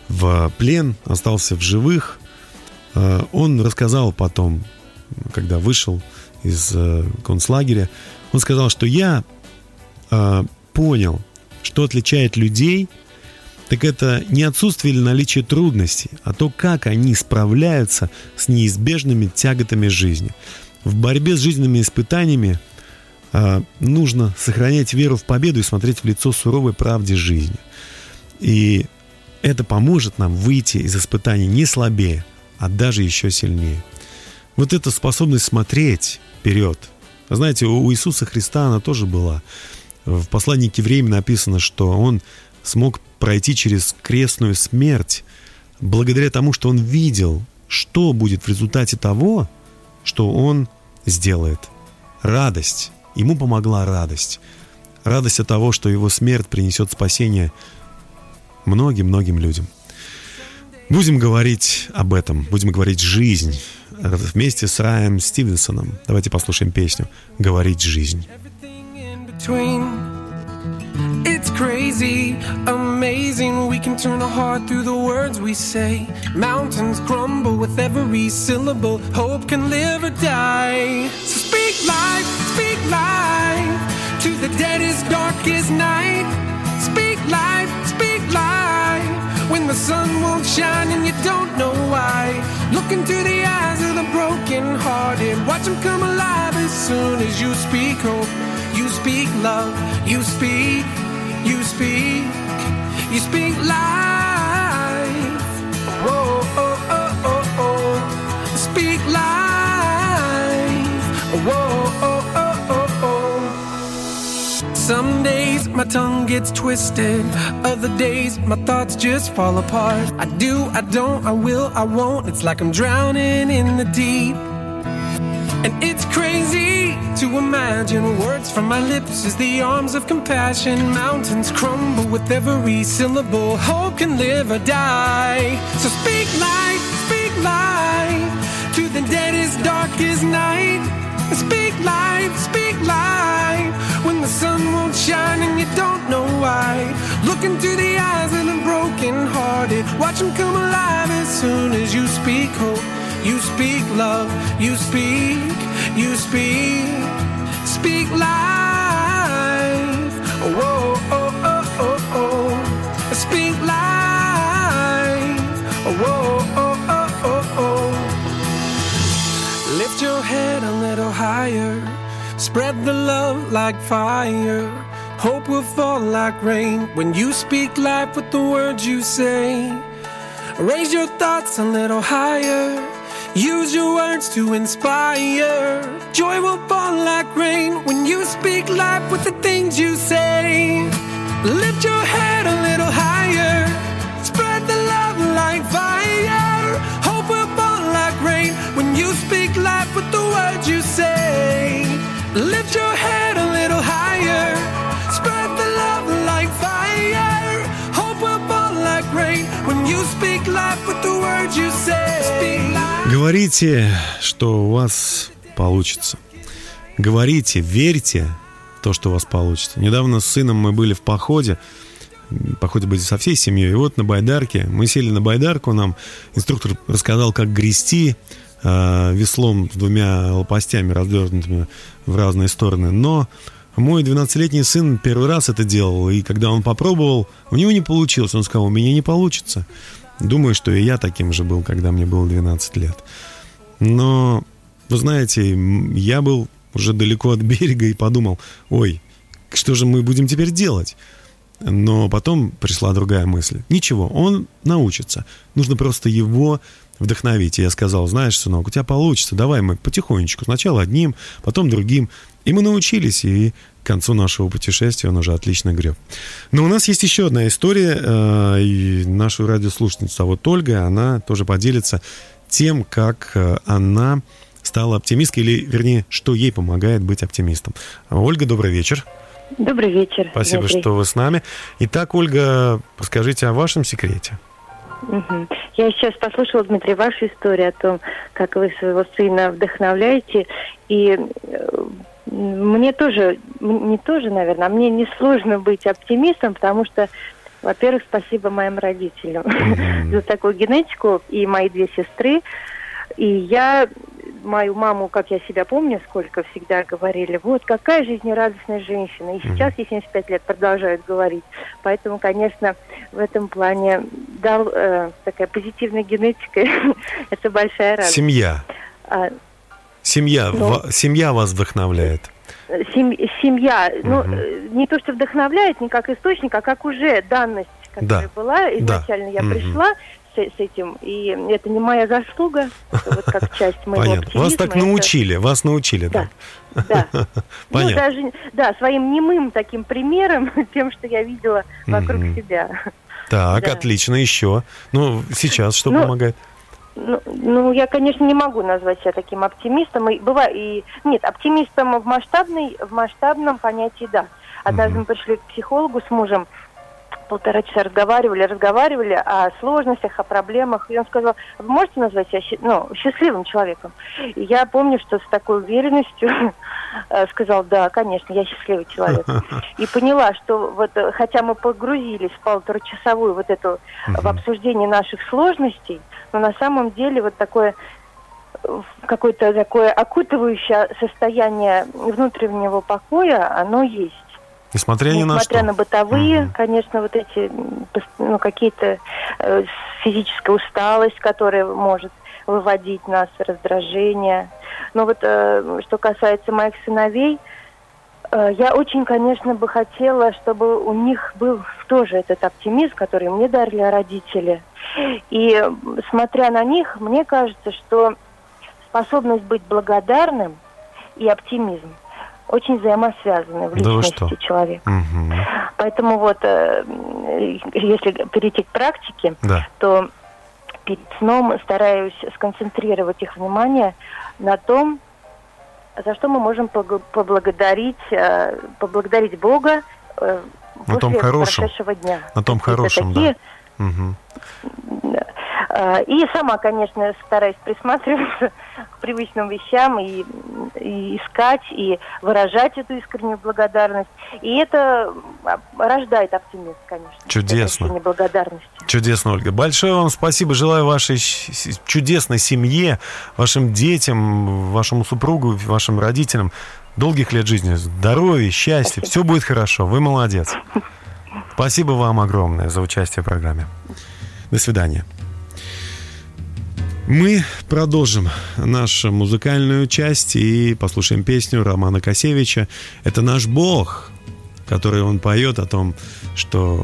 в плен, остался в живых. Э, он рассказал потом, когда вышел из э, концлагеря, он сказал, что я э, понял, что отличает людей, так это не отсутствие или наличие трудностей, а то, как они справляются с неизбежными тяготами жизни. В борьбе с жизненными испытаниями э, нужно сохранять веру в победу и смотреть в лицо суровой правде жизни. И это поможет нам выйти из испытаний не слабее, а даже еще сильнее. Вот эта способность смотреть вперед. Знаете, у Иисуса Христа она тоже была. В послании к Евреям написано, что он смог пройти через крестную смерть благодаря тому, что он видел, что будет в результате того, что он сделает. Радость. Ему помогла радость. Радость от того, что его смерть принесет спасение многим-многим людям. Будем говорить об этом. Будем говорить «Жизнь» вместе с Реем Стивенсоном. Давайте послушаем песню «Говорить жизнь». It's crazy, amazing. We can turn a heart through the words we say. Mountains crumble with every syllable. Hope can live or die. So speak life, speak life to the deadest, darkest night. Speak life, speak life when the sun won't shine and you don't know why. Look into the eyes of the broken-hearted. Watch them come alive as soon as you speak hope. You speak love, you speak, you speak, you speak life. Oh, oh, oh, oh, oh. Speak life. Oh, oh, oh, oh, oh. Some days my tongue gets twisted. Other days my thoughts just fall apart. I do, I don't, I will, I won't. It's like I'm drowning in the deep. And it's crazy to imagine words from my lips as the arms of compassion. Mountains crumble with every syllable. Hope can live or die. So speak life, speak life to the deadest, darkest night. Speak life, speak life when the sun won't shine and you don't know why. Look into the eyes of the broken-hearted. Watch them come alive as soon as you speak hope. You speak love, you speak, you speak, speak life. Oh, oh, oh, oh, oh. Speak life. Oh, oh, oh, oh, oh. Lift your head a little higher. Spread the love like fire. Hope will fall like rain when you speak life with the words you say. Raise your thoughts a little higher. Use your words to inspire. Joy will fall like rain when you speak life with the things you say. Lift your head a little higher. Spread the love like fire. Hope will fall like rain when you speak life with the words you say. Lift your head a little higher. Spread the love like fire. Hope will fall like rain when you speak life with the words you say. Speak life. Говорите, что у вас получится. Говорите, верьте в то, что у вас получится. Недавно с сыном мы были в походе. Походе были со всей семьей. И вот на байдарке. Мы сели на байдарку. Нам инструктор рассказал, как грести э, веслом с двумя лопастями, развернутыми в разные стороны. Но мой двенадцатилетний сын первый раз это делал. И когда он попробовал, у него не получилось. Он сказал, у меня не получится. Думаю, что и я таким же был, когда мне было двенадцать лет. Но, вы знаете, я был уже далеко от берега и подумал, ой, что же мы будем теперь делать? Но потом пришла другая мысль. Ничего, он научится. Нужно просто его вдохновить. И я сказал: знаешь, сынок, у тебя получится, давай мы потихонечку, сначала одним, потом другим. И мы научились, и к концу нашего путешествия он уже отлично греб. Но у нас есть еще одна история, и нашу радиослушательницу, а вот Ольга, она тоже поделится тем, как она стала оптимисткой, или, вернее, что ей помогает быть оптимистом. Ольга, добрый вечер. Добрый вечер. Спасибо, добрый. Что вы с нами. Итак, Ольга, расскажите о вашем секрете. Угу. Я сейчас послушала, Дмитрий, вашу историю о том, как вы своего сына вдохновляете. И мне тоже, не тоже, наверное, а мне несложно быть оптимистом, потому что, во-первых, спасибо моим родителям mm-hmm. за такую генетику, и мои две сестры. И я, мою маму, как я себя помню, сколько всегда говорили, вот какая жизнерадостная женщина. И сейчас ей семьдесят пять лет продолжают говорить. Поэтому, конечно, в этом плане дал э, такая позитивная генетика. Это большая радость. Семья. А, семья, ну, в, семья вас вдохновляет. Семь, семья, угу. ну, не то, что вдохновляет, не как источник, а как уже данность, которая да. была. Изначально да. я угу. пришла с этим, и это не моя заслуга, вот как часть моего Понятно. Оптимизма. Вас так это... научили, вас научили, да? Да. да. Понятно. Ну, даже, да, своим немым таким примером, тем, что я видела вокруг mm-hmm. себя. Так, да. отлично, еще. Ну, сейчас что ну, помогает? Ну, ну, я, конечно, не могу назвать себя таким оптимистом. И, бывает, и, нет, оптимистом в, масштабной, в масштабном понятии, да. Однажды mm-hmm. мы пришли к психологу с мужем, полтора часа разговаривали, разговаривали о сложностях, о проблемах. И он сказал: вы можете назвать себя ну, счастливым человеком? И я помню, что с такой уверенностью сказал: да, конечно, я счастливый человек. И поняла, что вот, хотя мы погрузились в полуторачасовую вот эту, в обсуждение наших сложностей, но на самом деле вот такое... какое-то такое окутывающее состояние внутреннего покоя, оно есть. Несмотря ни на что. Несмотря на бытовые, mm-hmm. конечно, вот эти, ну, какие-то э, физическая усталость, которая может выводить нас, раздражение. Но вот э, что касается моих сыновей, э, я очень, конечно, бы хотела, чтобы у них был тоже этот оптимизм, который мне дарили родители. И смотря на них, мне кажется, что способность быть благодарным и оптимизм очень взаимосвязаны в личности да человека. Угу. Поэтому вот, э, если перейти к практике, да. то перед сном стараюсь сконцентрировать их внимание на том, за что мы можем поблагодарить, э, поблагодарить Бога э, на после прошедшего дня. На том хорошем, такие, да. Угу. Э, и сама, конечно, стараюсь присматриваться к привычным вещам и И искать, и выражать эту искреннюю благодарность. И это рождает оптимизм, конечно. Чудесно. Чудесно, Ольга. Большое вам спасибо. Желаю вашей чудесной семье, вашим детям, вашему супругу, вашим родителям долгих лет жизни, здоровья, счастья. Спасибо. Все будет хорошо. Вы молодец. Спасибо вам огромное за участие в программе. До свидания. Мы продолжим нашу музыкальную часть и послушаем песню Романа Косевича. Это наш Бог, который он поет о том, что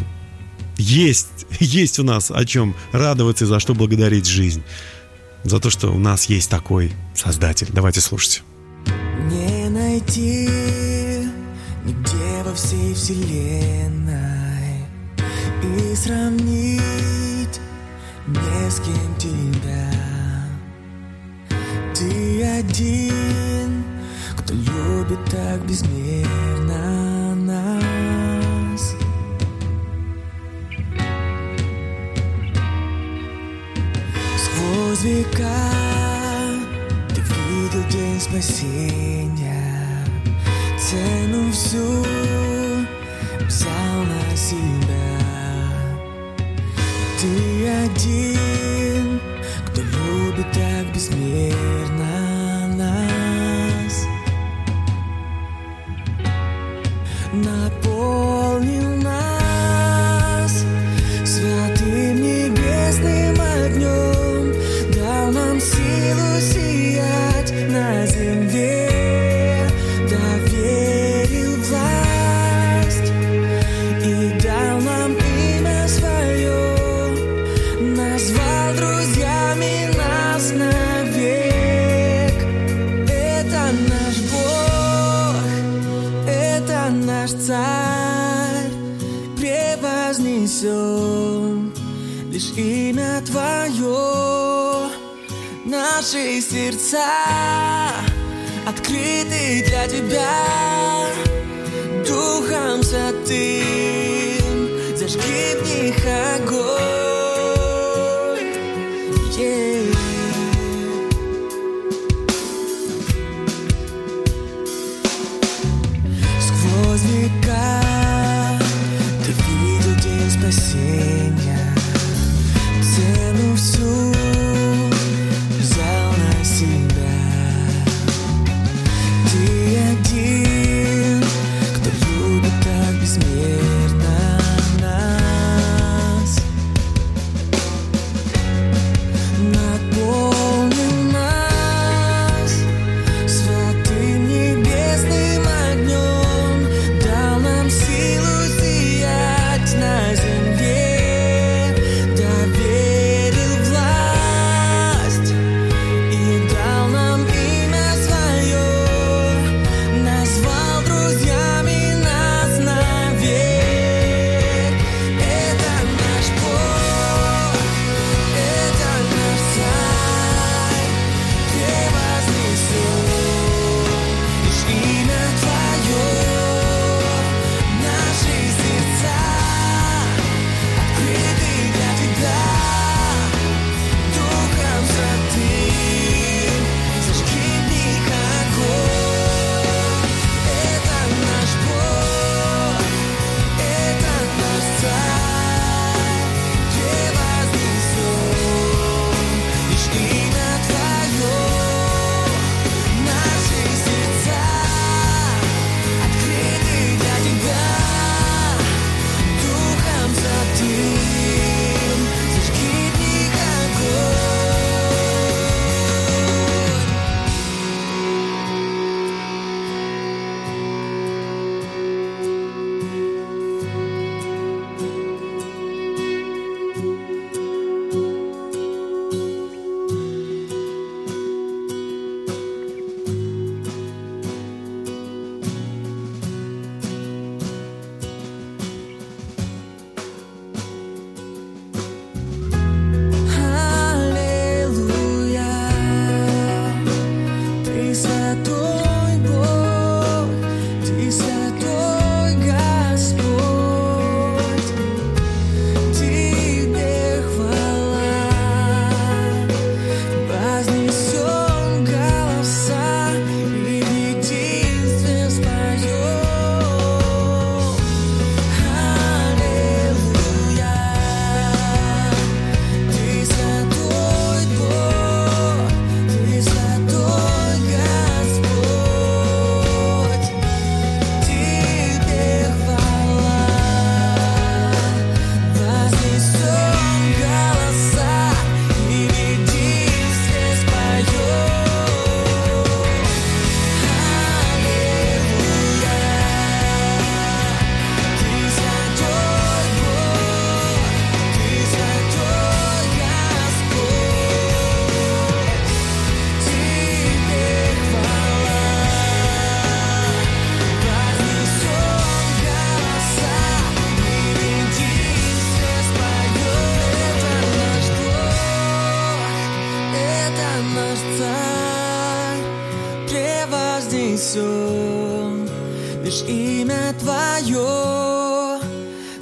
есть, есть у нас о чем радоваться и за что благодарить жизнь. За то, что у нас есть такой Создатель. Давайте слушать. Не найти нигде во всей вселенной и сравнить не с кем тебя. Ты один, кто любит так безмерно нас. Сквозь века ты видел день спасения, цену всю взял на себя. Ты один, кто любит так безмерно нас. Наполнил нас святым небесным огнем, дал нам силу сиять на земле, доверил власть и дал нам имя свое, назвал друзьями нас. тебя, наш царь, превознесем лишь имя твое. Наши сердца открыты для тебя, Духом Святым зажги в них огонь. Yeah. Сквозь века ты видел день спасения, цену всю взял на себя. Ты один, кто любит так безмерно нас. Наполни нас святым небесным огнем, дал нам силу сиять на земле, доверил власть и дал нам имя свое, назвал друзьями нас навек. Это наш Бог, это наш Царь, превознесем лишь имя твое.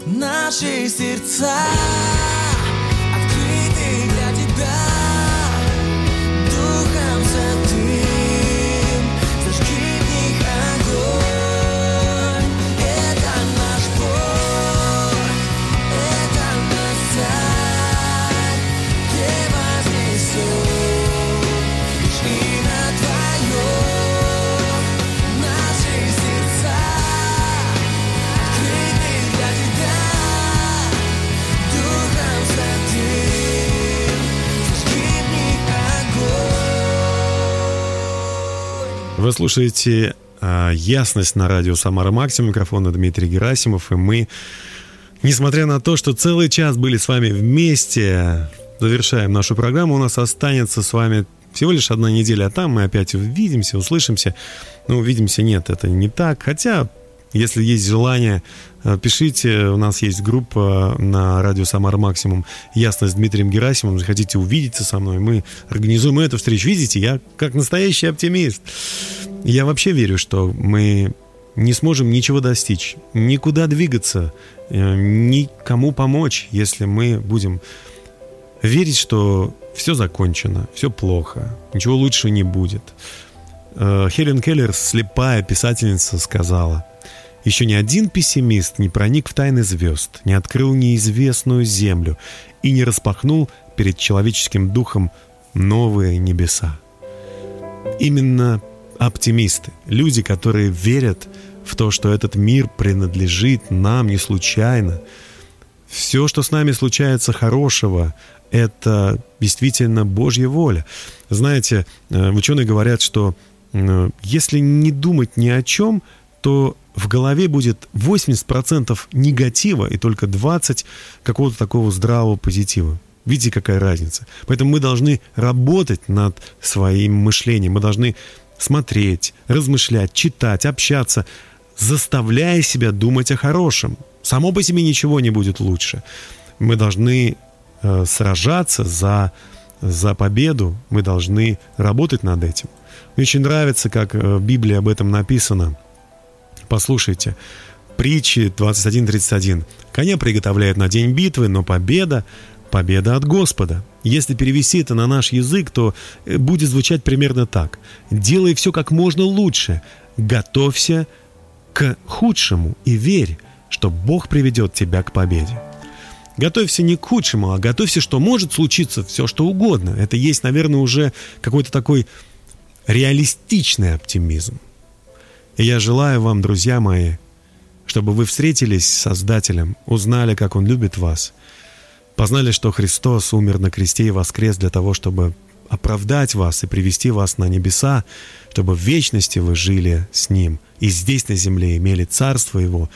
Наши сердца открыты для тебя, Духом Святым зажги в них огонь. Это наш Бог, это наш Царь, превознесем лишь имя твое. Наши сердца открыты для тебя, Духом Святым зажги в них огонь. Аллилуйя, ты святой Бог, ты святой Господь, тебе хвала, вознесем голоса и в единстве споем. Аллилуйя, ты святой Бог, ты святой Господь, тебе хвала, вознесем голоса и в единстве споем. Аллилуйя, ты святой Бог, ты святой Господь, тебе хвала, вознесем голоса и в единстве споем. Это наш Бог, это наш Царь, превознесем лишь имя твое. Наши сердца открыты для тебя, Духом Святым зажги в них огонь. Это наш Бог, это наш Царь, превознесем лишь имя твое. Наши сердца открыты для тебя, Духом Святым зажги в них огонь. Вы слушаете э, «Ясность» на радио «Самара Максимум». Микрофон Дмитрий Герасимов. И мы, несмотря на то, что целый час были с вами вместе, завершаем нашу программу. У нас останется с вами всего лишь одна неделя, а там мы опять увидимся, услышимся. Ну, увидимся, нет, это не так. Хотя Если есть желание, пишите. У нас есть группа на радио «Самара Максимум» «Ясно» с Дмитрием Герасимовым. Если хотите увидеться со мной, мы организуем эту встречу. Видите, я как настоящий оптимист. Я вообще верю, что мы не сможем ничего достичь, никуда двигаться, никому помочь, если мы будем верить, что все закончено, все плохо, ничего лучше не будет. Хелен Келлер, слепая писательница, сказала: «Еще ни один пессимист не проник в тайны звезд, не открыл неизвестную землю и не распахнул перед человеческим духом новые небеса». Именно оптимисты, люди, которые верят в то, что этот мир принадлежит нам не случайно. Все, что с нами случается хорошего, это действительно Божья воля. Знаете, ученые говорят, что если не думать ни о чем, то в голове будет восемьдесят процентов негатива и только двадцать процентов какого-то такого здравого позитива. Видите, какая разница? Поэтому мы должны работать над своим мышлением. Мы должны смотреть, размышлять, читать, общаться, заставляя себя думать о хорошем. Само по себе ничего не будет лучше. Мы должны э, сражаться за, за победу. Мы должны работать над этим. Мне очень нравится, как в Библии об этом написано. Послушайте, притчи двадцать один тридцать один. «Коня приготовляют на день битвы, но победа, победа от Господа». Если перевести это на наш язык, то будет звучать примерно так. «Делай все как можно лучше, готовься к худшему и верь, что Бог приведет тебя к победе». Готовься не к худшему, а готовься, что может случиться все, что угодно. Это есть, наверное, уже какой-то такой реалистичный оптимизм. И я желаю вам, друзья мои, чтобы вы встретились с Создателем, узнали, как Он любит вас, познали, что Христос умер на кресте и воскрес для того, чтобы оправдать вас и привести вас на небеса, чтобы в вечности вы жили с Ним и здесь на земле имели Царство Его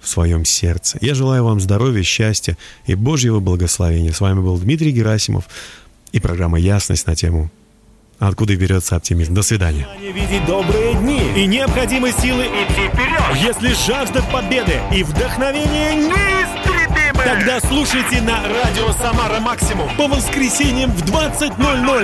в своем сердце. Я желаю вам здоровья, счастья и Божьего благословения. С вами был Дмитрий Герасимов и программа «Ясность» на тему «Откуда берется оптимизм?». До свидания. Видеть добрые дни и необходимы силы идти вперед. Если жажда победы и вдохновение неистребимы, тогда слушайте на радио «Самара Максимум» по воскресеньям в двадцать ноль ноль.